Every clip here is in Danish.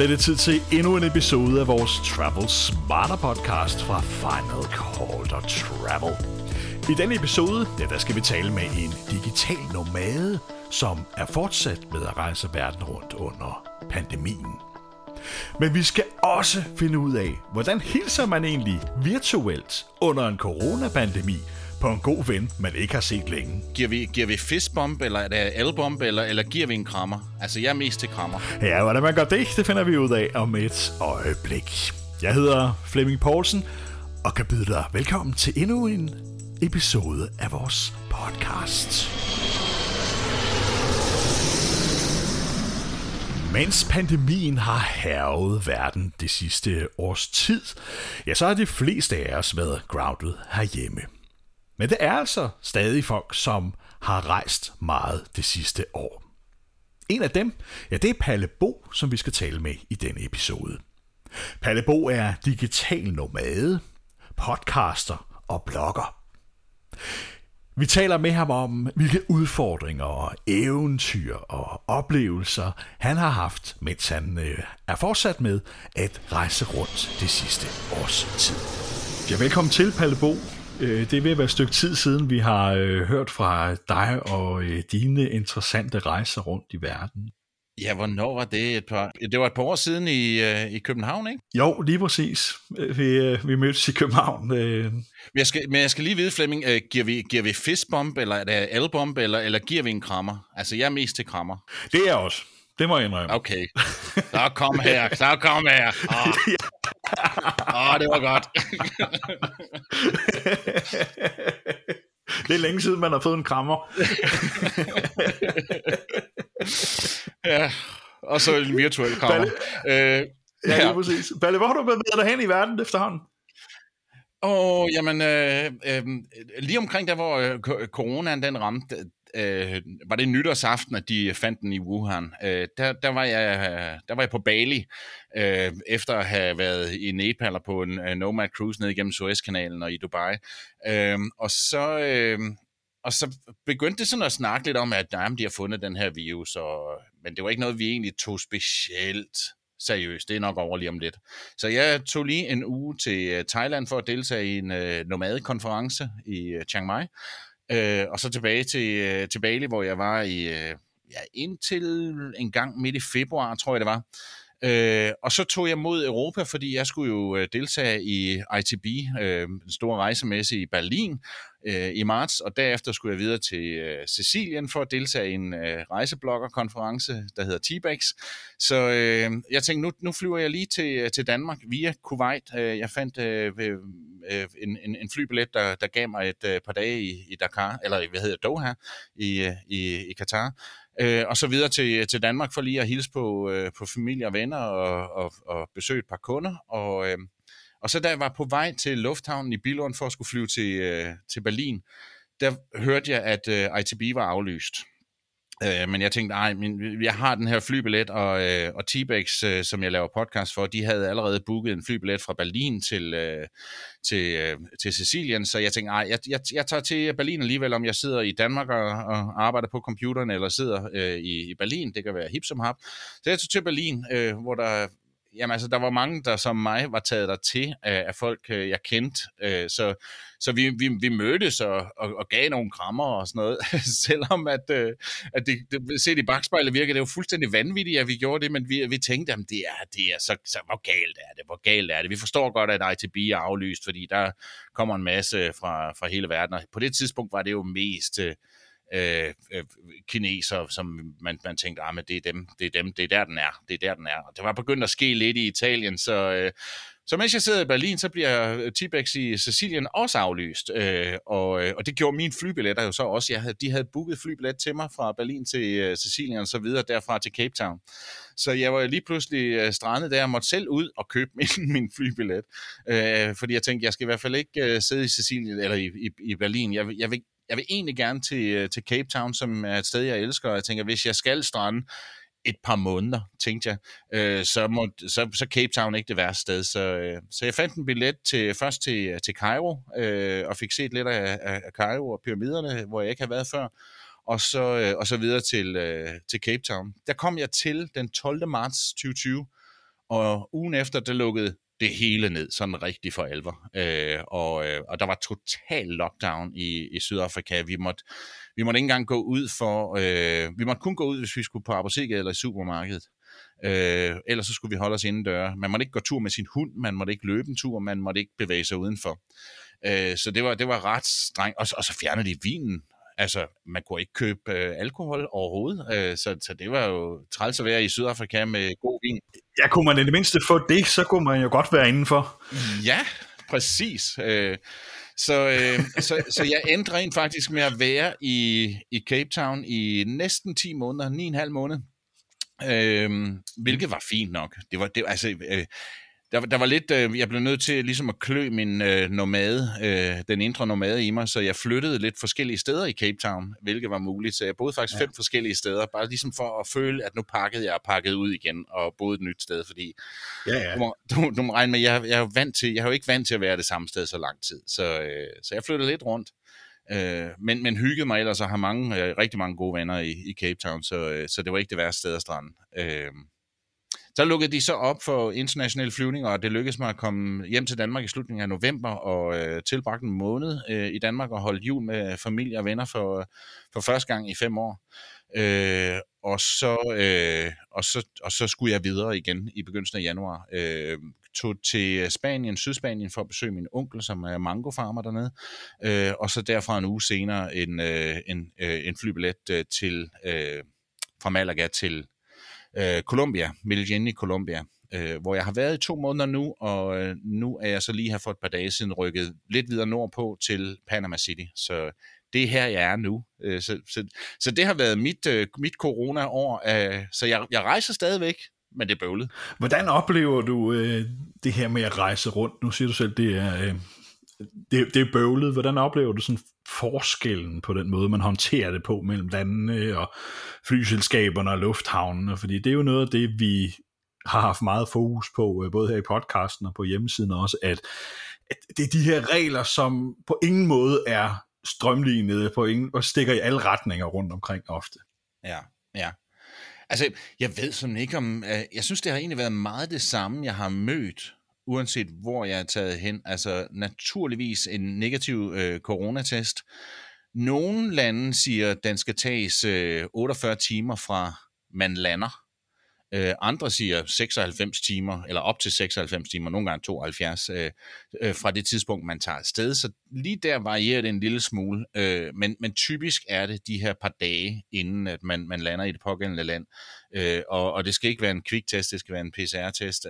bliver det tid til endnu en episode af vores Travel Smarter podcast fra Final Call to Travel. I denne episode, der skal vi tale med en digital nomade, som er fortsat med at rejse verden rundt under pandemien. Men vi skal også finde ud af, hvordan hilser man egentlig virtuelt under en coronapandemi på en god ven, man ikke har set længe. Giver vi fistbump, eller er det albump, eller giver vi en krammer? Altså, jeg er mest til krammer. Ja, hvordan man gør det, det finder vi ud af om et øjeblik. Jeg hedder Flemming Poulsen, og kan byde dig velkommen til endnu en episode af vores podcast. Mens pandemien har hærget verden det sidste års tid, ja, så har de fleste af os været grounded herhjemme. Men det er altså stadig folk, som har rejst meget det sidste år. En af dem, ja, det er Palle Bo, som vi skal tale med i denne episode. Palle Bo er digital nomade, podcaster og blogger. Vi taler med ham om, hvilke udfordringer og eventyr og oplevelser han har haft, mens han er fortsat med at rejse rundt det sidste års tid. Ja, velkommen til, Palle Bo. Det er ved at være et stykke tid siden, vi har hørt fra dig og dine interessante rejser rundt i verden. Ja, hvornår var det? Det var et par år siden i København, ikke? Jo, lige præcis. Vi mødtes i København. Men jeg skal lige vide, Flemming, giver vi fistbump, eller er det albump, eller giver vi en krammer? Altså, jeg er mest til krammer. Det er jeg også. Det må jeg indrømme. Okay. Så kom her. Det var godt. Det er længe siden, man har fået en krammer. Ja, og så en virtuel krammer. Ja, lige præcis. Palle, hvor har du bevæget dig hen i verden efterhånden? Lige omkring der, hvor coronaen den ramte, var det nytårsaften, at de fandt den i Wuhan. Der var jeg på Bali, efter at have været i Nepal og på en Nomad Cruise ned igennem Suezkanalen og i Dubai. Og så begyndte det sådan at snakke lidt om, at de har fundet den her virus, men det var ikke noget, vi egentlig tog specielt seriøst. Det er nok over lige om lidt. Så jeg tog lige en uge til Thailand for at deltage i en nomadekonference i Chiang Mai. Og så tilbage til Bali, hvor jeg var indtil en gang midt i februar, tror jeg det var. Og så tog jeg mod Europa, fordi jeg skulle jo deltage i ITB, den store rejsemesse i Berlin i marts, og derefter skulle jeg videre til Sicilien for at deltage i en rejsebloggerkonference, der hedder TBEX. Så jeg tænkte, nu flyver jeg lige til Danmark via Kuwait. Jeg fandt en flybillet, der gav mig et par dage i Dakar, eller Doha i Katar. Og så videre til Danmark for lige at hilse på familie og venner og besøge et par kunder. Og så da jeg var på vej til lufthavnen i Billund for at skulle flyve til Berlin, der hørte jeg, at ITB var aflyst. Men jeg tænkte, jeg har den her flybillet, og TBEX, som jeg laver podcast for, de havde allerede booket en flybillet fra Berlin til Sicilien, så jeg tænkte, jeg tager til Berlin alligevel, om jeg sidder i Danmark og arbejder på computeren, eller sidder i Berlin, det kan være hip som hap. Så jeg tog til Berlin, hvor der var mange, der som mig var taget der til af folk, jeg kendte. Så vi mødtes og gav nogle krammer og sådan noget, selvom at det set i bagspejlet virker, det var fuldstændig vanvittigt, at vi gjorde det, men vi tænkte, jamen det er så hvor galt er det. Vi forstår godt, at ITB er aflyst, fordi der kommer en masse fra hele verden, og på det tidspunkt var det jo mest kineser, som man tænkte, men det er dem, det er der den er. Og det var begyndt at ske lidt i Italien, så mens jeg sidder i Berlin, så bliver TBEX i Sicilien også aflyst, og det gjorde mine flybilletter jo så også. De havde booket flybillet til mig fra Berlin til Sicilien, og så videre derfra til Cape Town. Så jeg var lige pludselig strandet der, og måtte selv ud og købe min flybillet, fordi jeg tænkte, jeg skal i hvert fald ikke sidde i Sicilien, eller i Berlin. Jeg vil egentlig gerne til Cape Town, som er et sted, jeg elsker, og jeg tænker, hvis jeg skal strande et par måneder, tænkte jeg, så Cape Town ikke det værste sted. Så jeg fandt en billet først til Cairo, og fik set lidt af Cairo og pyramiderne, hvor jeg ikke havde været før, og så videre til Cape Town. Der kom jeg til den 12. marts 2020, og ugen efter, der lukkede det hele ned, sådan rigtig for alvor. Og der var total lockdown i Sydafrika. Vi måtte ikke engang gå ud vi måtte kun gå ud, hvis vi skulle på apoteket eller i supermarkedet. Ellers så skulle vi holde os indendøre. Man måtte ikke gå tur med sin hund, man måtte ikke løbe en tur, man måtte ikke bevæge sig udenfor. Så det var ret strengt. Og så fjernede de vinen. Altså, man kunne ikke købe alkohol overhovedet, så det var jo træls at være i Sydafrika med god vin. Ja, kunne man i det mindste få det, så kunne man jo godt være indenfor. Ja, præcis. Så jeg endte rent faktisk med at være i Cape Town i næsten 10 måneder, 9,5 måned, hvilket var fint nok. Der var lidt, jeg blev nødt til ligesom at klø min nomade, den indre nomade i mig, så jeg flyttede lidt forskellige steder i Cape Town, hvilket var muligt. Så jeg boede faktisk 5 forskellige steder, bare ligesom for at føle, at nu pakkede jeg og pakkede ud igen og boede et nyt sted, fordi du må regne med, jeg er jo ikke vant til at være det samme sted så lang tid, så jeg flyttede lidt rundt. Men hyggede mig ellers og har rigtig mange gode venner i Cape Town, så det var ikke det værste sted at strande. Så lukkede de så op for internationale flyvninger, og det lykkedes mig at komme hjem til Danmark i slutningen af november og tilbragte en måned i Danmark og holdt jul med familie og venner for første gang i 5 år. Og så skulle jeg videre igen i begyndelsen af januar. Tog til Sydspanien for at besøge min onkel, som er mangofarmer dernede, og så derfra en uge senere en flybillet fra Malaga til Colombia, Medellin i Colombia, hvor jeg har været i 2 måneder nu, og nu er jeg så lige her for et par dage siden rykket lidt videre nordpå til Panama City, så det er her, jeg er nu. Så det har været mit corona-år, så jeg rejser stadigvæk, men det er bøvlet. Hvordan oplever du det her med at rejse rundt? Nu siger du selv, det er bøvlet. Hvordan oplever du sådan forskellen på den måde, man håndterer det på mellem landene og flyselskaberne og lufthavnene? Fordi det er jo noget af det, vi har haft meget fokus på, både her i podcasten og på hjemmesiden også, at det er de her regler, som på ingen måde er strømlignede og stikker i alle retninger rundt omkring ofte. Ja. Altså, jeg ved sådan ikke om... Jeg synes, det har egentlig været meget det samme, jeg har mødt, uanset hvor jeg er taget hen. Altså, naturligvis en negativ coronatest. Nogle lande siger, at den skal tages 48 timer fra man lander. Andre siger 96 timer, eller op til 96 timer, nogle gange 72, fra det tidspunkt, man tager afsted. Så lige der varierer det en lille smule, men typisk er det de her par dage, inden at man lander i det pågældende land. Og det skal ikke være en kviktest, det skal være en PCR-test,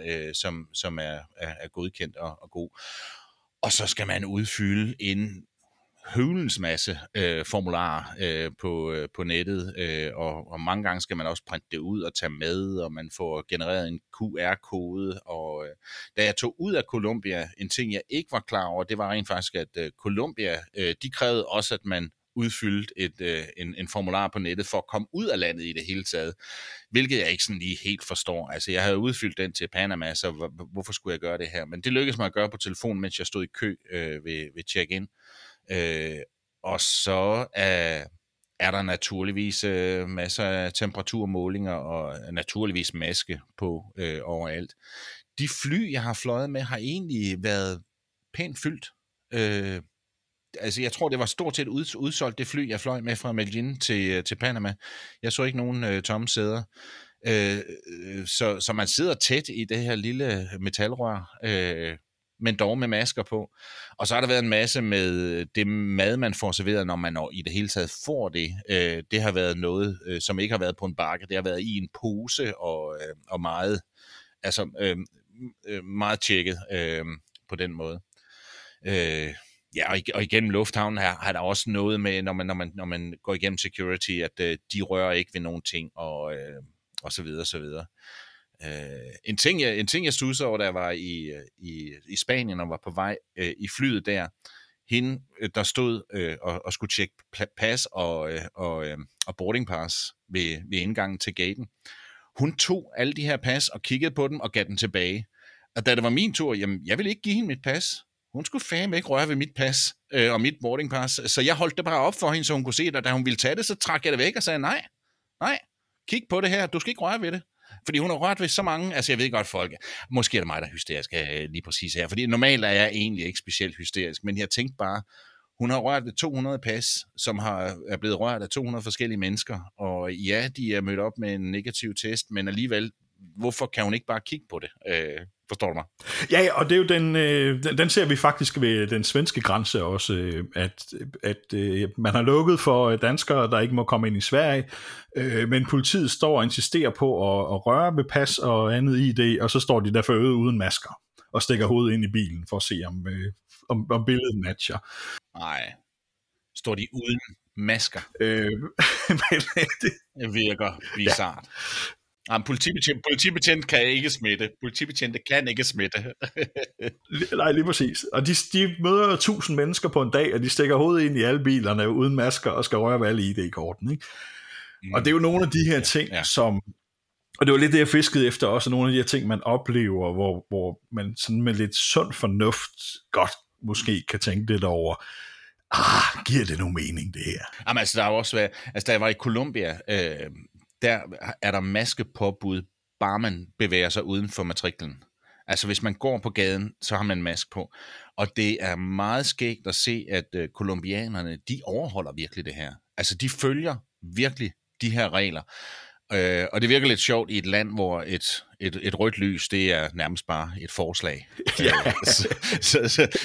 som er godkendt og god. Og så skal man udfylde en høvlens masse formularer på nettet, og mange gange skal man også printe det ud og tage med, og man får genereret en QR-kode, og da jeg tog ud af Colombia, en ting jeg ikke var klar over, det var rent faktisk, at Colombia, de krævede også, at man udfyldt en formular på nettet for at komme ud af landet i det hele taget, hvilket jeg ikke sådan lige helt forstår. Altså, jeg havde udfyldt den til Panama, så hvorfor skulle jeg gøre det her? Men det lykkedes mig at gøre på telefonen, mens jeg stod i kø ved check-in. Og så er der naturligvis masser af temperaturmålinger og naturligvis maske på overalt. De fly, jeg har fløjet med, har egentlig været pænt fyldt. Altså, jeg tror, det var stort set udsolgt, det fly, jeg fløj med fra Medellin til Panama. Jeg så ikke nogen tomme sæder. Så man sidder tæt i det her lille metalrør, men dog med masker på. Og så har der været en masse med det mad, man får serveret, når man i det hele taget får det. Det har været noget, som ikke har været på en bakke. Det har været i en pose og meget, altså meget tjekket på den måde. Ja, og igennem lufthavnen har der også noget med, når man går igennem security, at de rører ikke ved nogen ting, og så videre, så videre. En ting jeg studsede over, da jeg var i Spanien og var på vej i flyet der, hende, der stod og skulle tjekke pas og boarding pass ved indgangen til gaten, hun tog alle de her pas og kiggede på dem og gav dem tilbage. Og da det var min tur, jamen, jeg ville ikke give hende mit pas. Hun skulle fandme ikke røre ved mit pas og mit boarding pass, så jeg holdt det bare op for hende, så hun kunne se det, og da hun ville tage det, så trak jeg det væk og sagde, nej, kig på det her, du skal ikke røre ved det. Fordi hun har rørt ved så mange, altså jeg ved godt folk, måske er det mig, der er hysterisk lige præcis her, fordi normalt er jeg egentlig ikke specielt hysterisk, men jeg tænkte bare, hun har rørt ved 200 pas, som er blevet rørt af 200 forskellige mennesker, og ja, de er mødt op med en negativ test, men alligevel, hvorfor kan hun ikke bare kigge på det? Forstår du mig? Ja, og det er jo den ser vi faktisk ved den svenske grænse også, at man har lukket for danskere, der ikke må komme ind i Sverige, men politiet står og insisterer på at røre ved pas og andet ID, og så står de der for øget uden masker og stikker hovedet ind i bilen for at se, om billedet matcher. Nej, står de uden masker? Men det virker bizarrt. Ja. Jamen, politibetjent kan ikke smitte. Politibetjente kan ikke smitte. Nej, lige præcis. Og de møder 1000 mennesker på en dag, og de stikker hovedet ind i alle bilerne uden masker og skal røre ved alle ID-korten. Ikke? Mm. Og det er jo nogle af de her ting, som... Og det var lidt det, jeg fiskede efter også, nogle af de her ting, man oplever, hvor man sådan med lidt sund fornuft godt måske kan tænke lidt over... giver det nu mening, det her? Jamen, altså, der er også... Altså, da jeg var i Colombia... der er der maskepåbud, bare man bevæger sig uden for matriklen. Altså hvis man går på gaden, så har man mask på. Og det er meget skægt at se, at colombianerne, de overholder virkelig det her. Altså de følger virkelig de her regler. Og det virker lidt sjovt i et land, hvor et rødt lys, det er nærmest bare et forslag. Ja.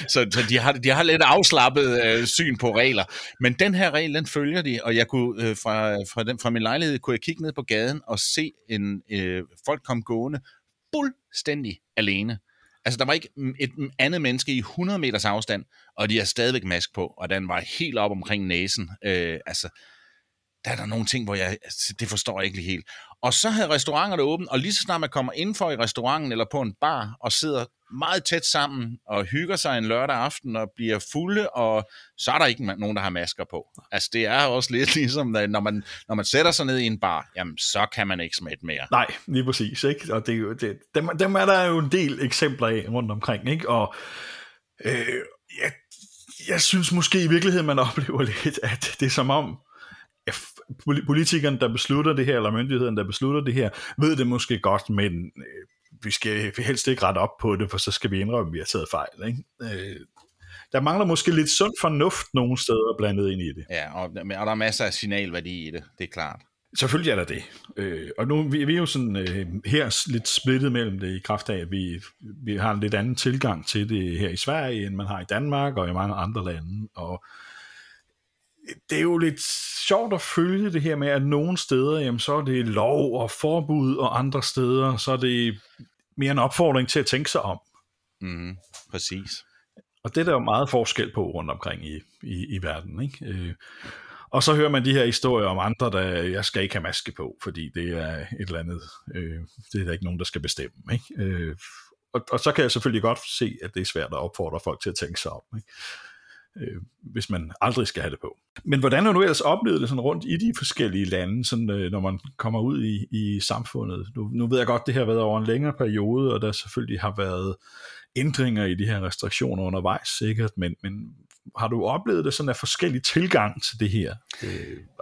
Så de har lidt afslappet syn på regler. Men den her regel, den følger de, og jeg kunne fra min lejlighed, kunne jeg kigge ned på gaden og se folk komme gående fuldstændig alene. Altså der var ikke et andet menneske i 100 meters afstand, og de har stadigvæk mask på, og den var helt op omkring næsen. Der er der nogle ting, hvor det forstår jeg ikke lige helt. Og så havde restauranterne åbent, og lige så snart man kommer indenfor i restauranten eller på en bar, og sidder meget tæt sammen og hygger sig en lørdag aften og bliver fulde, og så er der ikke nogen, der har masker på. Altså det er også lidt ligesom, når man sætter sig ned i en bar, jamen så kan man ikke smitte mere. Nej, lige præcis. Ikke? Og dem er der jo en del eksempler af rundt omkring. Ikke? Og jeg synes måske i virkeligheden, man oplever lidt, at det er som om, politikeren, der beslutter det her, eller myndigheden, der beslutter det her, ved det måske godt, men vi skal helst ikke rette op på det, for så skal vi indrømme, at vi har taget fejl. Ikke? Der mangler måske lidt sund fornuft nogle steder blandet ind i det. Ja, og der er masser af signalværdi i det, det er klart. Selvfølgelig er der det. Og nu vi er jo sådan her lidt splittet mellem det i kraft af, at vi har en lidt anden tilgang til det her i Sverige, end man har i Danmark og i mange andre lande, og det er jo lidt sjovt at følge det her med, at nogle steder, jamen, så er det lov og forbud, og andre steder, så er det mere en opfordring til at tænke sig om. Mm, præcis. Og det er der jo meget forskel på rundt omkring i verden. Ikke? Og så hører man de her historier om andre, der jeg skal ikke have maske på, fordi det er et eller andet, det er der ikke nogen, der skal bestemme. Ikke? Og så kan jeg selvfølgelig godt se, at det er svært at opfordre folk til at tænke sig om. Ikke? Hvis man aldrig skal have det på. Men hvordan har du ellers oplevet det sådan rundt i de forskellige lande, sådan, når man kommer ud i samfundet? Nu ved jeg godt, det her har været over en længere periode, og der selvfølgelig har været ændringer i de her restriktioner undervejs, sikkert, men har du oplevet det sådan af forskellig tilgang til det her,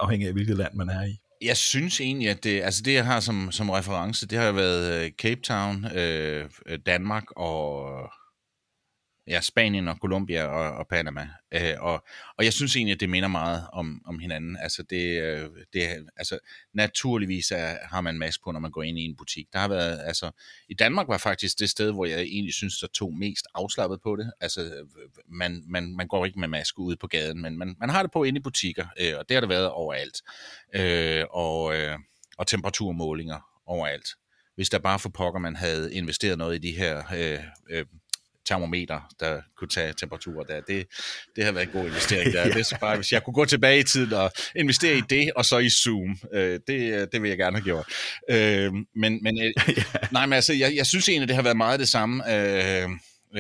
afhængig af hvilket land man er i? Jeg synes egentlig, at det jeg har som reference, det har været Cape Town, Danmark og... Ja, Spanien og Colombia og Panama. Og jeg synes egentlig, at det minder meget om hinanden. Altså, naturligvis har man mask på, når man går ind i en butik. Der har været, altså, i Danmark var faktisk det sted, hvor jeg egentlig synes, der tog mest afslappet på det. Altså, man går ikke med maske ude på gaden, men man har det på inde i butikker, og det har det været overalt. Og temperaturmålinger overalt. Hvis der bare for pokker, man havde investeret noget i de her... termometer, der kunne tage temperaturer der. Det har været en god investering der. Det er bare, hvis jeg kunne gå tilbage i tiden og investere i det, og så i Zoom. Det vil jeg gerne have gjort. Nej, men altså, jeg synes egentlig, det har været meget det samme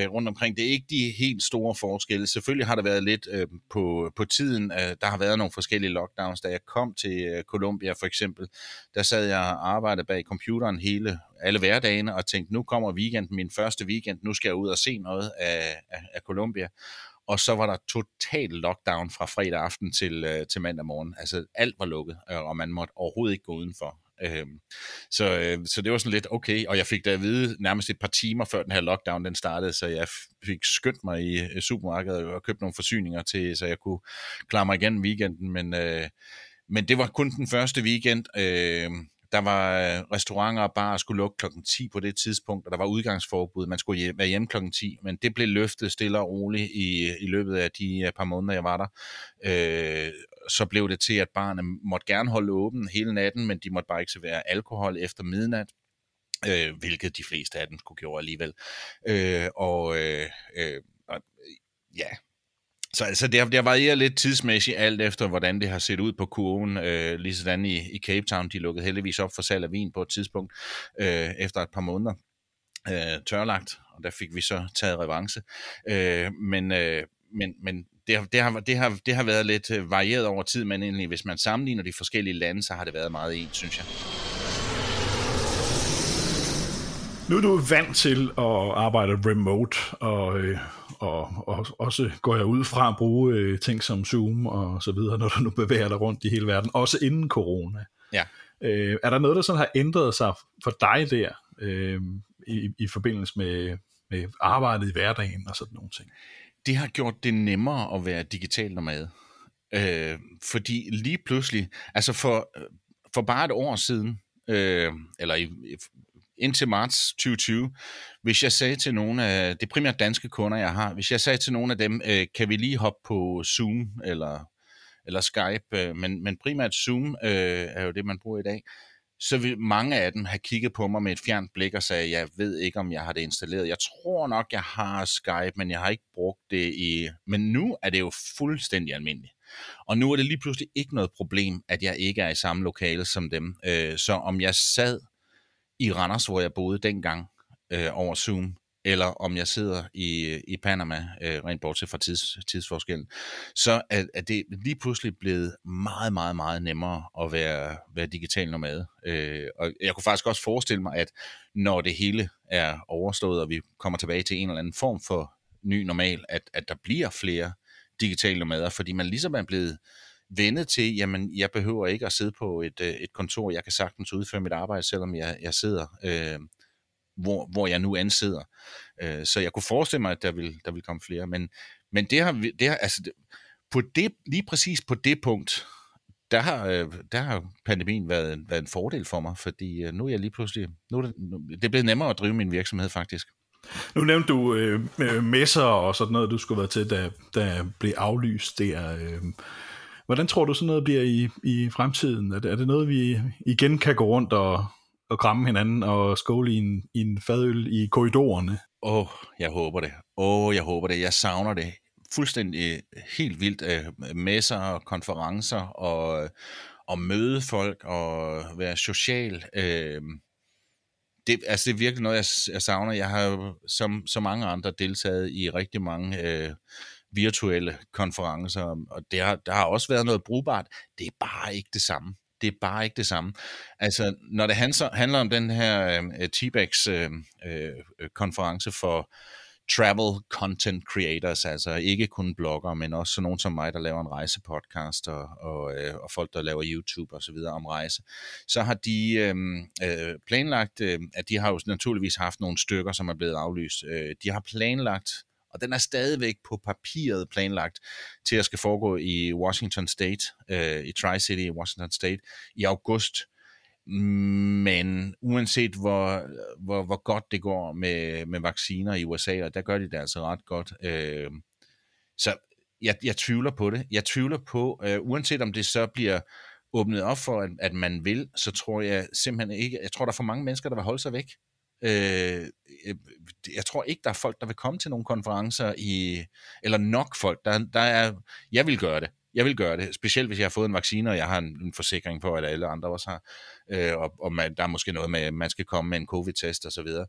rundt omkring. Det er ikke de helt store forskelle. Selvfølgelig har der været lidt på tiden. Der har været nogle forskellige lockdowns. Da jeg kom til Colombia for eksempel, der sad jeg og arbejdede bag computeren alle hverdagene og tænkte, nu kommer weekenden, min første weekend, nu skal jeg ud og se noget af Colombia. Og så var der total lockdown fra fredag aften til mandag morgen. Altså alt var lukket, og man måtte overhovedet ikke gå udenfor. Så det var sådan lidt okay, og jeg fik da at vide nærmest et par timer før den her lockdown den startede, så jeg fik skyndt mig i supermarkedet og købt nogle forsyninger til, så jeg kunne klare mig igen weekenden, men det var kun den første weekend. Der var restauranter og barer skulle lukke klokken 10 på det tidspunkt, og der var udgangsforbud. Man skulle være hjemme klokken 10, men det blev løftet stille og roligt i løbet af de par måneder, jeg var der. Så blev det til, at barerne måtte gerne holde åben hele natten, men de måtte bare ikke servere alkohol efter midnat, hvilket de fleste af dem skulle gøre alligevel. Ja... Så altså, det har varieret lidt tidsmæssigt alt efter, hvordan det har set ud på kurven. Lige sådan i Cape Town, de lukkede heldigvis op for salg af vin på et tidspunkt efter et par måneder tørlagt, og der fik vi så taget revanche. Men det har været lidt varieret over tid, men egentlig hvis man sammenligner de forskellige lande, så har det været meget ens, synes jeg. Nu er du vant til at arbejde remote, og også går jeg ud fra at bruge ting som Zoom og så videre, når du nu bevæger dig rundt i hele verden, også inden corona. Ja. Er der noget, der sådan har ændret sig for dig der, i forbindelse med arbejdet i hverdagen og sådan nogle ting? Det har gjort det nemmere at være digital nomad, fordi lige pludselig, altså for bare et år siden, indtil marts 2020, hvis jeg sagde til nogle af, det er primært danske kunder, jeg har, hvis jeg sagde til nogle af dem, kan vi lige hoppe på Zoom eller Skype, men primært Zoom er jo det, man bruger i dag, så vil mange af dem have kigget på mig med et fjernt blik og sagde, jeg ved ikke, om jeg har det installeret. Jeg tror nok, jeg har Skype, men jeg har ikke brugt det i... Men nu er det jo fuldstændig almindeligt. Og nu er det lige pludselig ikke noget problem, at jeg ikke er i samme lokale som dem. Så om jeg sad i Randers, hvor jeg boede dengang, over Zoom, eller om jeg sidder i Panama, rent bortset fra tidsforskellen, så er det lige pludselig blevet meget, meget, meget nemmere at være digital nomad. Og jeg kunne faktisk også forestille mig, at når det hele er overstået, og vi kommer tilbage til en eller anden form for ny normal, at der bliver flere digitale nomader, fordi man ligesom er blevet vende til, jamen jeg behøver ikke at sidde på et kontor, jeg kan sagtens udføre mit arbejde, selvom jeg sidder, hvor jeg nu ansidder. Så jeg kunne forestille mig, at der vil komme flere, men lige præcis på det punkt, der har pandemien været en fordel for mig, fordi nu er jeg lige pludselig, det er blevet nemmere at drive min virksomhed faktisk. Nu nævnte du messer og sådan noget, du skulle være til, der blev aflyst der. Hvordan tror du sådan noget bliver i fremtiden? Er det noget, vi igen kan gå rundt og kramme hinanden og skåle i en fadøl i korridorerne? Jeg håber det. Jeg håber det. Jeg savner det fuldstændig helt vildt. Messer og konferencer og møde folk og være social. Det er virkelig noget, jeg savner. Jeg har som så mange andre deltaget i rigtig mange virtuelle konferencer, og der har også været noget brugbart. Det er bare ikke det samme. Altså, når det handler om den her TBEX konference for travel content creators, altså ikke kun bloggere, men også sådan nogen som mig, der laver en rejsepodcast, og folk, der laver YouTube og så videre om rejse, så har de planlagt, at de har jo naturligvis haft nogle stykker, som er blevet aflyst. De har planlagt, og den er stadigvæk på papiret planlagt til at skal foregå i Washington State, i Tri-City i Washington State i august. Men uanset hvor godt det går med vacciner i USA, og der gør de det altså ret godt. Så jeg tvivler på det. Jeg tvivler på, uanset om det så bliver åbnet op for, at man vil, så tror jeg simpelthen ikke. Jeg tror, der er for mange mennesker, der vil holde sig væk. Jeg tror ikke, der er folk, der vil komme til nogle konferencer eller nok folk. Jeg vil gøre det. Specielt hvis jeg har fået en vaccine, og jeg har en forsikring på, eller alle andre også har. Der er måske noget med, at man skal komme med en covid-test og så videre.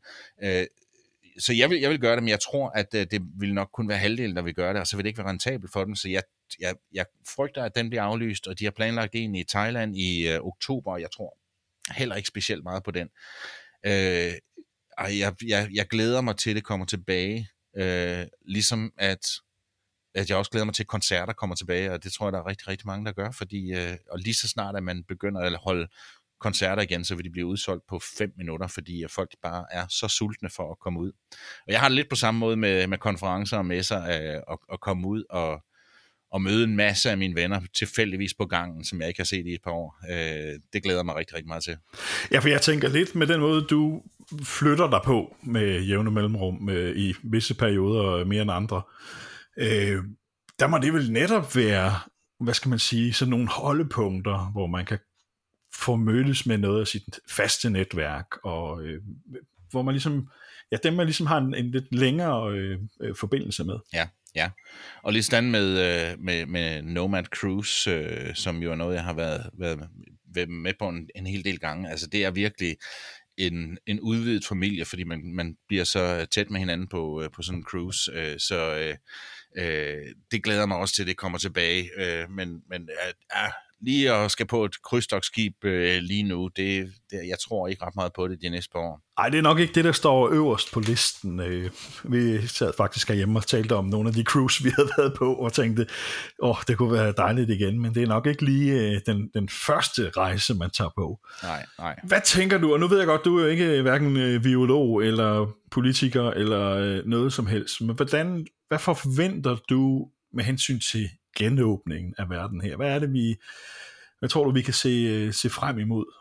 Så jeg vil gøre det, men jeg tror, at det vil nok kun være halvdelen, der vil gøre det, og så vil det ikke være rentabelt for dem. Så jeg frygter, at den bliver aflyst, og de har planlagt en i Thailand i oktober, og jeg tror heller ikke specielt meget på den. Jeg glæder mig til, at det kommer tilbage, ligesom at jeg også glæder mig til, at koncerter kommer tilbage, og det tror jeg, der er rigtig, rigtig mange, der gør, fordi og lige så snart, at man begynder at holde koncerter igen, så vil de blive udsolgt på 5 minutter, fordi folk bare er så sultne for at komme ud. Og jeg har det lidt på samme måde med konferencer og messer, at komme ud og møde en masse af mine venner tilfældigvis på gangen, som jeg ikke har set i et par år. Det glæder mig rigtig, rigtig meget til. Ja, for jeg tænker lidt med den måde, du flytter dig på med jævne mellemrum i visse perioder mere end andre. Der må det vel netop være, hvad skal man sige, sådan nogle holdepunkter, hvor man kan få mødes med noget af sit faste netværk, og hvor man ligesom, ja, dem man ligesom har en lidt længere forbindelse med. Ja. Ja, og lige sådan med Nomad Cruise, som jo er noget, jeg har været med på en hel del gange. Altså det er virkelig en udvidet familie, fordi man bliver så tæt med hinanden på sådan en cruise. Så det glæder mig også til, at det kommer tilbage. Men lige at skal på et krydstogtskib lige nu, jeg tror ikke ret meget på det de næste par år. Ej, det er nok ikke det, der står øverst på listen. Vi sad faktisk herhjemme og talte om nogle af de cruise, vi havde været på, og tænkte, det kunne være dejligt igen, men det er nok ikke lige den første rejse, man tager på. Nej. Hvad tænker du? Og nu ved jeg godt, du er jo ikke hverken biolog eller politiker eller noget som helst, men hvad forventer du med hensyn til genåbningen af verden her? Hvad tror du, vi kan se frem imod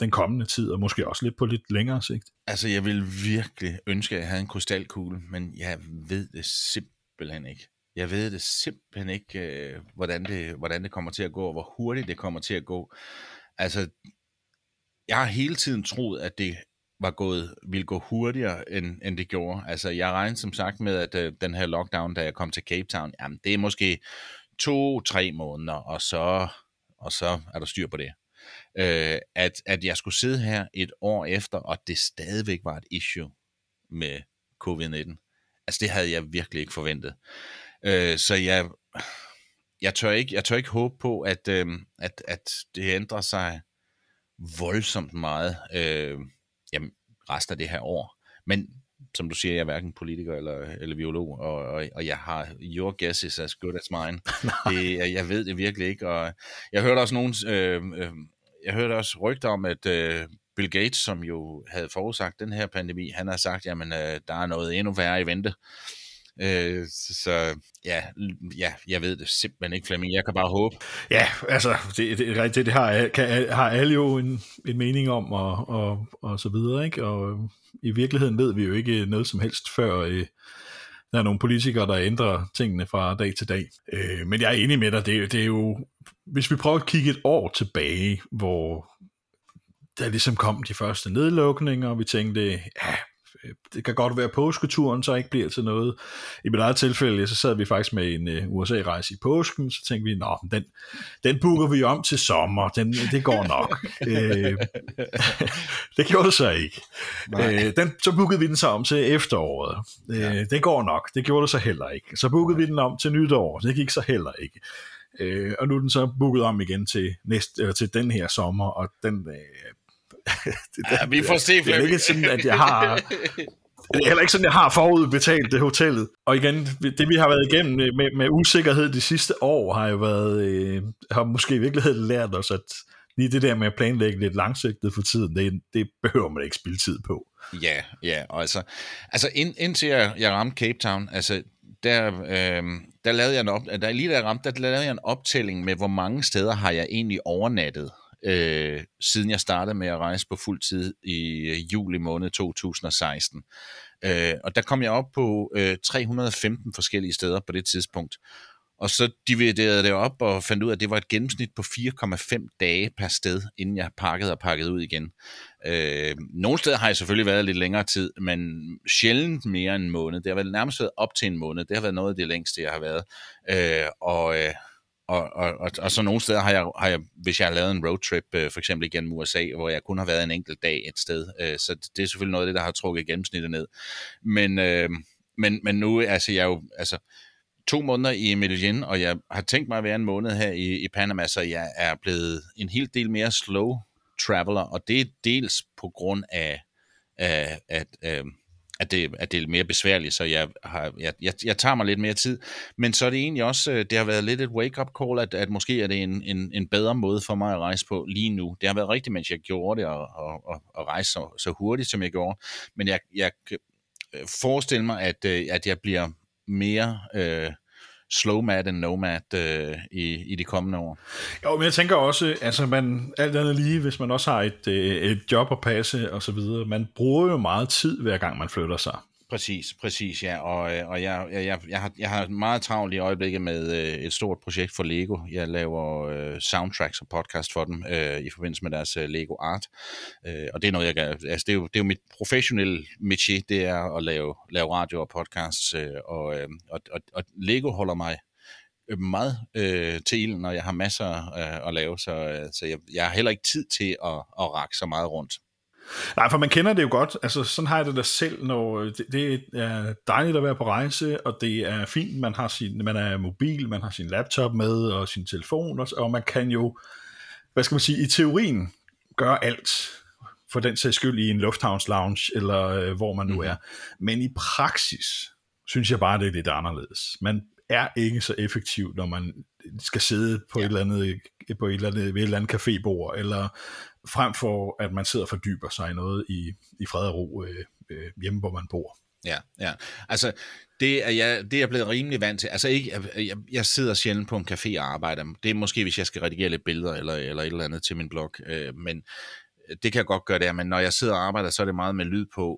den kommende tid, og måske også lidt på lidt længere sigt? Altså, jeg ville virkelig ønske, at jeg havde en krystalkugle, men jeg ved det simpelthen ikke. Jeg ved det simpelthen ikke, hvordan det kommer til at gå, og hvor hurtigt det kommer til at gå. Altså, jeg har hele tiden troet, at det ville gå hurtigere, end det gjorde. Altså, jeg regnede som sagt med, at den her lockdown, da jeg kom til Cape Town, jamen, det er måske 2-3 måneder, og så er der styr på det. At jeg skulle sidde her et år efter, og det stadigvæk var et issue med COVID-19. Altså, det havde jeg virkelig ikke forventet. Så jeg tør ikke håbe på, at det ændrer sig voldsomt meget. Jamen, resten af det her år. Men som du siger, jeg er hverken politiker eller biolog, og jeg har your guess is as good as mine. Jeg ved det virkelig ikke. Og jeg hørte også rygter om, at Bill Gates, som jo havde forudsagt den her pandemi, han har sagt, jamen der er noget endnu værre i vente. Så ja, jeg ved det simpelthen ikke, Flemming. Jeg kan bare håbe. Ja, altså det har alle jo en mening om og så videre, ikke? Og i virkeligheden ved vi jo ikke noget som helst før der er nogle politikere, der ændrer tingene fra dag til dag. Men jeg er enig med dig. Det er jo, hvis vi prøver at kigge et år tilbage, hvor der ligesom kom de første nedlukninger, og vi tænkte, ja, det kan godt være, at påsketuren så ikke bliver til noget. I mit eget tilfælde, så sad vi faktisk med en USA-rejse i påsken, så tænkte vi, nå, den booker vi om til sommer, det går nok. Det gjorde det så ikke. Så bookede vi den så om til efteråret. Det går nok, det gjorde det så heller ikke. Så bookede vi den om til nytår, det gik så heller ikke. Og nu er den så booket om igen til til den her sommer, og den... vi får se, det er ikke sådan, at jeg har heller ikke sådan, jeg har forudbetalt det hotellet. Og igen, det vi har været igennem med usikkerhed de sidste år, har jo været har måske i virkeligheden lært os, at lige det der med at planlægge lidt langsigtet for tiden, det behøver man ikke spilde tid på. Ja, og altså indtil jeg ramte Cape Town, altså der lavede jeg en optælling med, hvor mange steder har jeg egentlig overnattet, siden jeg startede med at rejse på fuld tid i juli måned 2016. Og der kom jeg op på 315 forskellige steder på det tidspunkt. Og så dividerede det op og fandt ud af, at det var et gennemsnit på 4,5 dage per sted, inden jeg pakkede ud igen. Nogle steder har jeg selvfølgelig været lidt længere tid, men sjældent mere end en måned. Det har været nærmest været op til en måned. Det har været noget af det længste, jeg har været. Og så nogle steder har jeg, hvis jeg har lavet en roadtrip, for eksempel igennem USA, hvor jeg kun har været en enkelt dag et sted, så det er selvfølgelig noget af det, der har trukket gennemsnittet ned. Men nu, altså jeg er jo 2 måneder i Medellin, og jeg har tænkt mig at være en måned her i Panama, så jeg er blevet en hel del mere slow traveler, og det er dels på grund af at det er mere besværligt, så jeg tager mig lidt mere tid. Men så er det egentlig også, det har været lidt et wake-up call, at måske er det en bedre måde for mig at rejse på lige nu. Det har været rigtigt, mens jeg gjorde det, og rejse så hurtigt, som jeg gjorde. Men jeg forestiller mig, at jeg bliver mere... slowmad and nomad i de kommende år. Jo, men jeg tænker også, altså man, alt andet lige, hvis man også har et job at passe og så videre, man bruger jo meget tid, hver gang man flytter sig. Præcis, ja, og jeg har meget travlt i øjeblikket med et stort projekt for Lego. Jeg laver soundtracks og podcast for dem i forbindelse med deres Lego Art, og det er noget, jeg gør. Altså, det er jo mit professionelle métier, det er at lave radio og podcasts, og Lego holder mig meget til ilden, og jeg har masser at lave, så jeg har heller ikke tid til at rakke så meget rundt. Nej, for man kender det jo godt, altså sådan har jeg det der selv, når det er dejligt at være på rejse, og det er fint, man er mobil, man har sin laptop med, og sin telefon, og man kan jo, hvad skal man sige, i teorien gøre alt, for den sags skyld i en lufthavns lounge, eller hvor man nu er, men i praksis, synes jeg bare, det er lidt anderledes, man er ikke så effektiv, når man skal sidde på et eller andet cafébord, eller frem for, at man sidder og fordyber sig i noget i fred og ro hjemme, hvor man bor. Ja. Altså, det er jeg blevet rimelig vant til. Altså, ikke, jeg sidder sjældent på en café og arbejder. Det er måske, hvis jeg skal redigere lidt billeder, eller et eller andet til min blog, men det kan jeg godt gøre der, men når jeg sidder og arbejder, så er det meget med lyd på,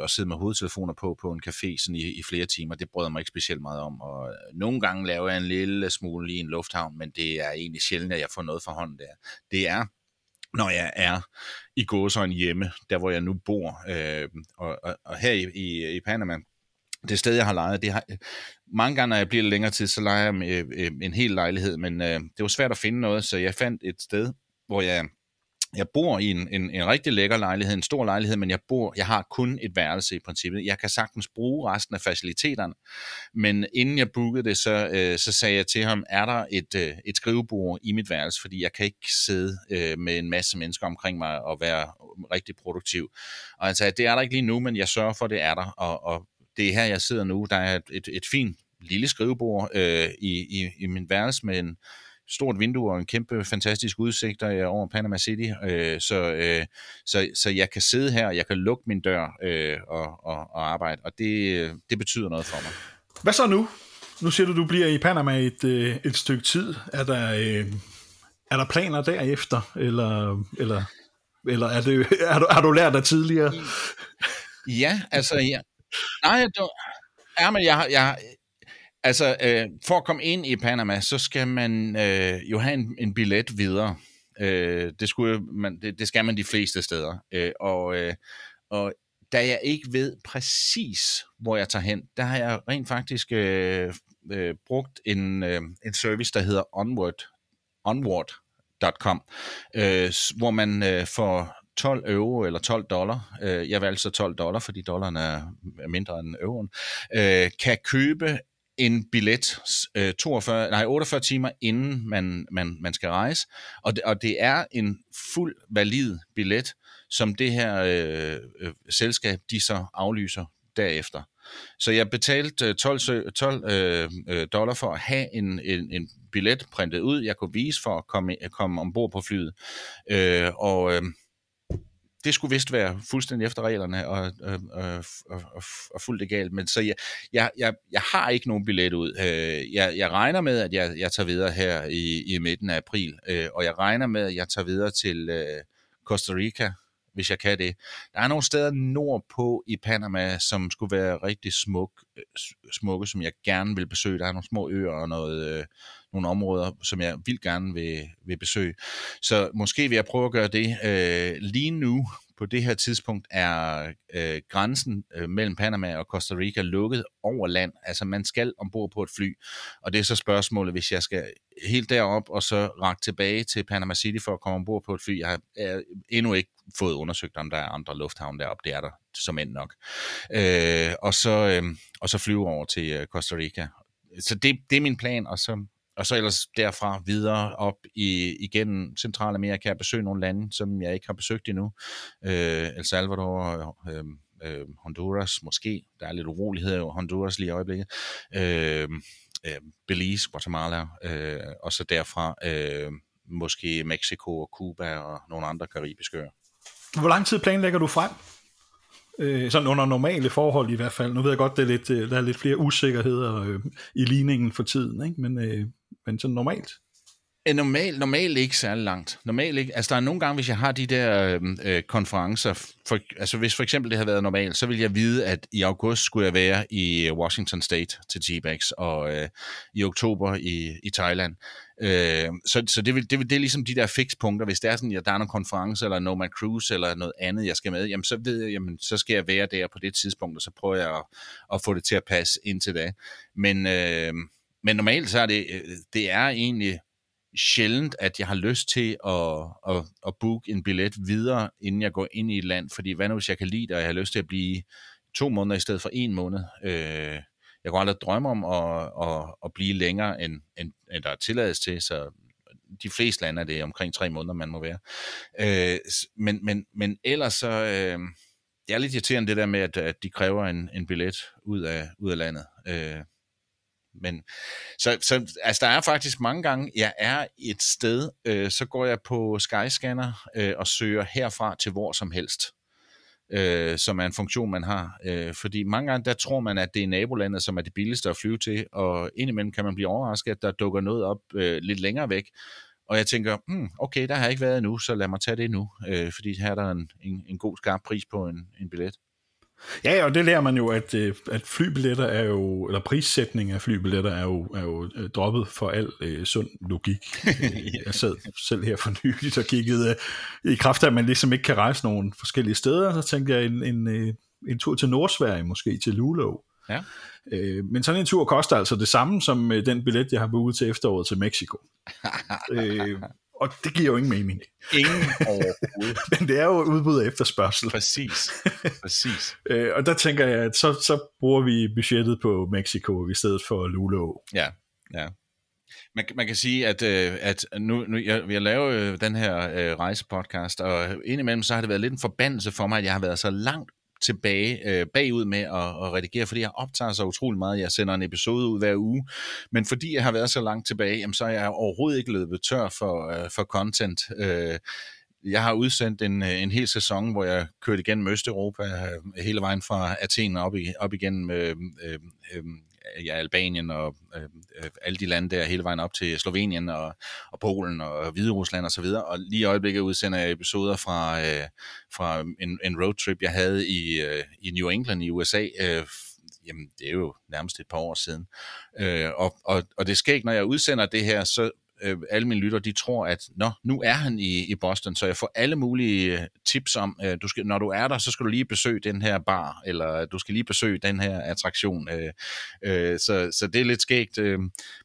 og sidde med hovedtelefoner på en café sådan i flere timer. Det bryder mig ikke specielt meget om, og nogle gange laver jeg en lille smule i en lufthavn, men det er egentlig sjældent, at jeg får noget fra hånden der. Det er, når jeg er i gåseøjne hjemme, der hvor jeg nu bor, og her i Panama, det sted, jeg har lejet, det har, mange gange, når jeg bliver lidt længere tid, så lejer jeg en hel lejlighed, men det var svært at finde noget, så jeg fandt et sted, hvor jeg bor i en rigtig lækker lejlighed, en stor lejlighed, men jeg har kun et værelse i princippet. Jeg kan sagtens bruge resten af faciliteterne, men inden jeg bookede det, så sagde jeg til ham, er der et skrivebord i mit værelse, fordi jeg kan ikke sidde med en masse mennesker omkring mig og være rigtig produktiv. Og han sagde, det er der ikke lige nu, men jeg sørger for, det er der, og det er her, jeg sidder nu. Der er et fint lille skrivebord i min værelse med en stort vindue og en kæmpe fantastisk udsigt over Panama City, så jeg kan sidde her, jeg kan lukke min dør og arbejde, og det betyder noget for mig. Hvad så nu? Nu siger du bliver i Panama et stykke tid. Er der planer derefter, eller har du lært dig tidligere? Ja, altså ja. Nej, men jeg altså, for at komme ind i Panama, så skal man jo have en billet videre. Det skal man de fleste steder. Og da jeg ikke ved præcis, hvor jeg tager hen, der har jeg rent faktisk brugt en service, der hedder Onward.com, hvor man får... 12 euro eller $12, jeg valgte så $12, fordi dollaren er mindre end euroen, kan købe en billet 48 timer inden man skal rejse, og det er en fuld valid billet, som det her selskab, de så aflyser derefter. Så jeg betalte $12 for at have en billet printet ud, jeg kunne vise for at komme ombord på flyet, det skulle vist være fuldstændig efter reglerne og fuldt legalt, men så jeg har ikke nogen billet ud. Jeg regner med, at jeg tager videre her i midten af april, og jeg regner med, at jeg tager videre til Costa Rica, hvis jeg kan det. Der er nogle steder nordpå i Panama, som skulle være rigtig smukke, som jeg gerne vil besøge. Der er nogle små øer og nogle områder, som jeg vildt gerne vil besøge. Så måske vil jeg prøve at gøre det. Lige nu, på det her tidspunkt, er grænsen mellem Panama og Costa Rica lukket over land. Altså, man skal ombord på et fly. Og det er så spørgsmålet, hvis jeg skal helt derop og så række tilbage til Panama City for at komme ombord på et fly. Jeg har endnu ikke fået undersøgt, om der er andre lufthavne deroppe. Det er der som end nok. Og så flyve over til Costa Rica. Så det er min plan, og så ellers derfra videre op igennem Centralamerika, besøge nogle lande, som jeg ikke har besøgt endnu. El Salvador, Honduras måske, der er lidt uroligheder i Honduras lige i øjeblikket, Belize, Guatemala, og så derfra måske Mexico og Cuba og nogle andre karibiske øer. Hvor lang tid planlægger du frem? Sådan under normale forhold i hvert fald. Nu ved jeg godt, der er lidt flere usikkerheder i ligningen for tiden, ikke? Men sådan normalt? Normalt ikke særlig langt. Normalt ikke. Altså der er nogle gange, hvis jeg har de der konferencer, hvis for eksempel det havde været normalt, så ville jeg vide, at i august skulle jeg være i Washington State til TBEX, og i oktober i Thailand. Så det er ligesom de der fikspunkter. Hvis det er sådan, at der er nogle konferencer, eller Nomad Cruise, eller noget andet, jeg skal med, jamen så ved jeg, jamen, så skal jeg være der på det tidspunkt, og så prøver jeg at få det til at passe indtil da. Men normalt så er det er egentlig sjældent, at jeg har lyst til at booke en billet videre, inden jeg går ind i et land, fordi hvad nu hvis jeg kan lide det, og jeg har lyst til at blive 2 måneder i stedet for 1 måned. Jeg kunne aldrig drømme om at blive længere, end der er tilladelse til, så de fleste lande er det omkring 3 måneder, man må være. Men ellers så, det er lidt irriterende det der med, at de kræver en billet ud af landet. Men så altså der er faktisk mange gange, jeg er et sted, så går jeg på Skyscanner og søger herfra til hvor som helst, som er en funktion man har, fordi mange gange der tror man, at det er nabolandet, som er det billigste at flyve til, og indimellem kan man blive overrasket, at der dukker noget op lidt længere væk, og jeg tænker, okay, der har jeg ikke været endnu, så lad mig tage det nu, fordi her er der en god skarp pris på en billet. Ja, og det lærer man jo, at flybilletter er jo, eller prissætning af flybilletter er jo droppet for al sund logik. Jeg sad selv her for nyligt og kiggede i kraft af, at man ligesom ikke kan rejse nogen forskellige steder, så tænkte jeg en tur til Nordsverige, måske til Luleå. Ja. Men sådan en tur koster altså det samme som den billet, jeg har booket til efteråret til Mexico. Og det giver jo ingen mening. Ingen overhovedet. Men det er jo udbud og efterspørgsel. Præcis. Og der tænker jeg, at så bruger vi budgettet på Mexico i stedet for Luleå. Ja. Man kan sige, at nu jeg laver den her rejsepodcast, og indimellem så har det været lidt en forbandelse for mig, at jeg har været så langt tilbage bagud med at redigere, fordi jeg optager så utrolig meget, jeg sender en episode ud hver uge, men fordi jeg har været så langt tilbage, jamen, så er jeg overhovedet ikke løbet tør for content. Jeg har udsendt en hel sæson, hvor jeg kørte igennem Østeuropa, hele vejen fra Athen op igennem Albanien og alle de lande der, hele vejen op til Slovenien og Polen og Hviderusland og så videre. Og lige i øjeblikket udsender jeg episoder fra en roadtrip, jeg havde i New England i USA. Jamen, det er jo nærmest et par år siden. Og det sker ikke, når jeg udsender det her, så alle mine lytter, de tror, at nu er han i Boston, så jeg får alle mulige tips om, når du er der, så skal du lige besøge den her bar, eller du skal lige besøge den her attraktion. Så det er lidt skægt.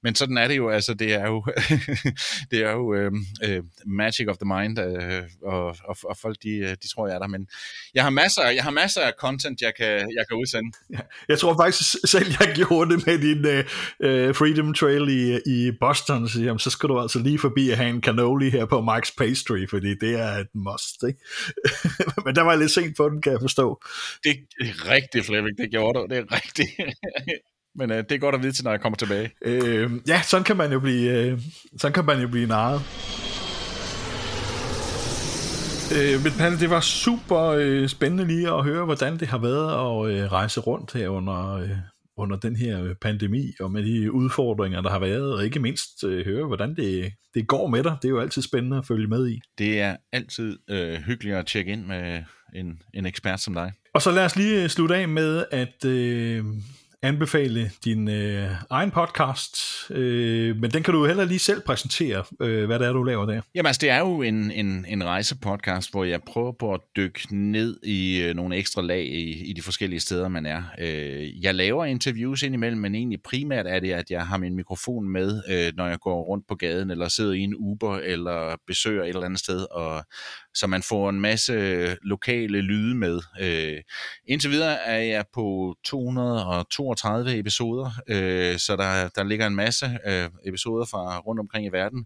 Men sådan er det jo, altså det er jo, magic of the mind, og folk, de tror, jeg er der. Men jeg har masser af content, jeg kan udsende. Jeg tror faktisk selv, jeg gjorde det med din Freedom Trail i Boston, så skal du altså lige forbi at have en cannoli her på Mike's Pastry, fordi det er et must, ikke? Men der var jeg lidt sent på den, kan jeg forstå. Det er rigtigt, Flemming, det gjorde du, det er rigtigt. Men det er godt at vide til, når jeg kommer tilbage. Ja, sådan kan man jo blive narret. Men Palle, det var super spændende lige at høre, hvordan det har været at rejse rundt her under den her pandemi, og med de udfordringer, der har været, og ikke mindst høre, hvordan det går med dig. Det er jo altid spændende at følge med i. Det er altid hyggeligt at tjekke ind med en ekspert som dig. Og så lad os lige slutte af med at anbefale din egen podcast, men den kan du heller lige selv præsentere, hvad det er, du laver der. Jamen altså, det er jo en rejsepodcast, hvor jeg prøver på at dykke ned i nogle ekstra lag i de forskellige steder, man er. Jeg laver interviews indimellem, men egentlig primært er det, at jeg har min mikrofon med, når jeg går rundt på gaden, eller sidder i en Uber, eller besøger et eller andet sted, og så man får en masse lokale lyde med. Indtil videre er jeg på 232 episoder, så der ligger en masse episoder fra rundt omkring i verden.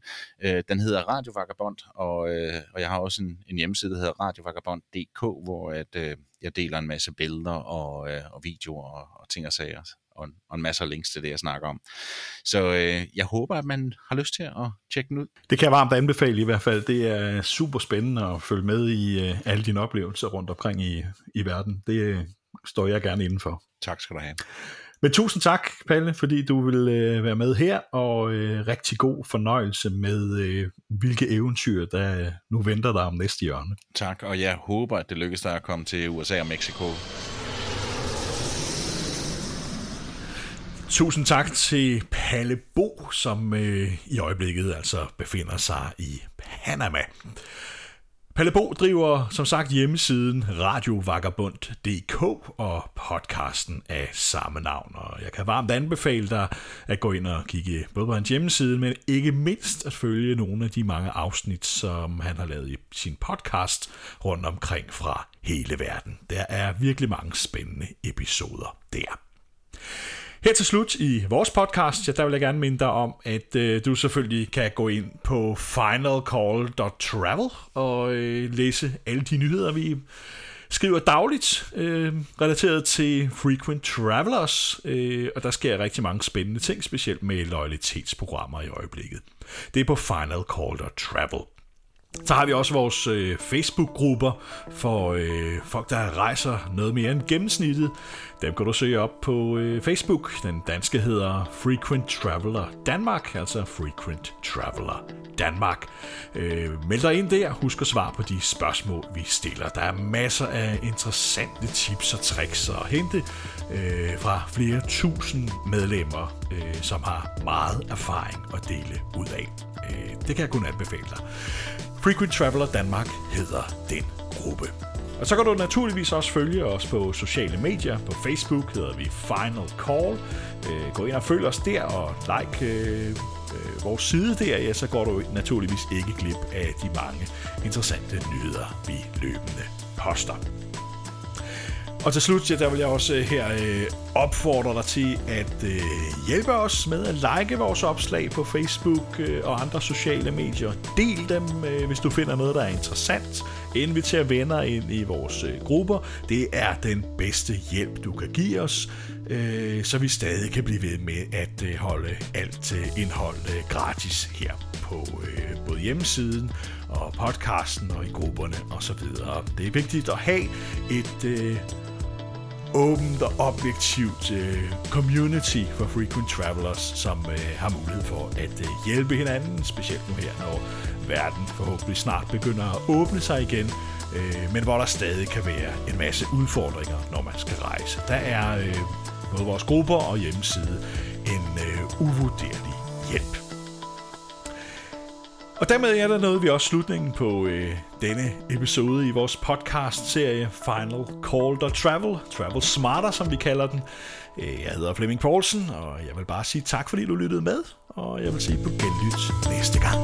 Den hedder Radio Vagabond, og jeg har også en hjemmeside, der hedder radiovagabond.dk, hvor jeg deler en masse billeder og videoer og ting og sager, og en masse links til det, jeg snakker om. Så jeg håber, at man har lyst til at tjekke den ud. Det kan jeg varmt anbefale i hvert fald. Det er super spændende at følge med i alle dine oplevelser rundt omkring i verden. Det står jeg gerne indenfor. Tak skal du have. Men tusind tak, Palle, fordi du ville være med her, og rigtig god fornøjelse med, hvilke eventyr, der nu venter dig om næste hjørne. Tak, og jeg håber, at det lykkes dig at komme til USA og Mexico. Tusind tak til Palle Bo, som i øjeblikket altså befinder sig i Panama. Palle Bo driver som sagt hjemmesiden radiovagabond.dk og podcasten af samme navn. Og jeg kan varmt anbefale dig at gå ind og kigge både på hans hjemmeside, men ikke mindst at følge nogle af de mange afsnit, som han har lavet i sin podcast rundt omkring fra hele verden. Der er virkelig mange spændende episoder der. Her til slut i vores podcast, der vil jeg gerne minde dig om, at du selvfølgelig kan gå ind på finalcall.travel og læse alle de nyheder, vi skriver dagligt, relateret til frequent travelers, og der sker rigtig mange spændende ting, specielt med loyalitetsprogrammer i øjeblikket. Det er på finalcall.travel. Så har vi også vores Facebook-grupper for folk, der rejser noget mere end gennemsnittet. Dem kan du søge op på Facebook. Den danske hedder Frequent Traveler Danmark, altså Frequent Traveler Danmark. Meld dig ind der. Husk at svare på de spørgsmål, vi stiller. Der er masser af interessante tips og tricks at hente fra flere tusind medlemmer, som har meget erfaring at dele ud af. Det kan jeg kun anbefale dig. Frequent Traveler Danmark hedder den gruppe. Og så kan du naturligvis også følge os på sociale medier. På Facebook hedder vi Final Call. Gå ind og følg os der og like vores side der, ja, så går du naturligvis ikke glip af de mange interessante nyheder, vi løbende poster. Og til slut, ja, der vil jeg også her opfordre dig til at hjælpe os med at like vores opslag på Facebook og andre sociale medier. Del dem, hvis du finder noget, der er interessant. Inviter venner ind i vores grupper. Det er den bedste hjælp, du kan give os, så vi stadig kan blive ved med at holde alt indhold gratis her på både hjemmesiden og podcasten og i grupperne osv. Det er vigtigt at have et åbent og objektivt community for frequent travelers, som har mulighed for at hjælpe hinanden, specielt nu her, når verden forhåbentlig snart begynder at åbne sig igen, men hvor der stadig kan være en masse udfordringer, når man skal rejse. Der er både vores grupper og hjemmeside en uvurderlig hjælp. Og dermed er der nåede vi også slutningen på denne episode i vores podcast-serie Final Call & Travel, Travel Smarter, som vi kalder den. Jeg hedder Flemming Poulsen, og jeg vil bare sige tak, fordi du lyttede med, og jeg vil sige på genlyt næste gang.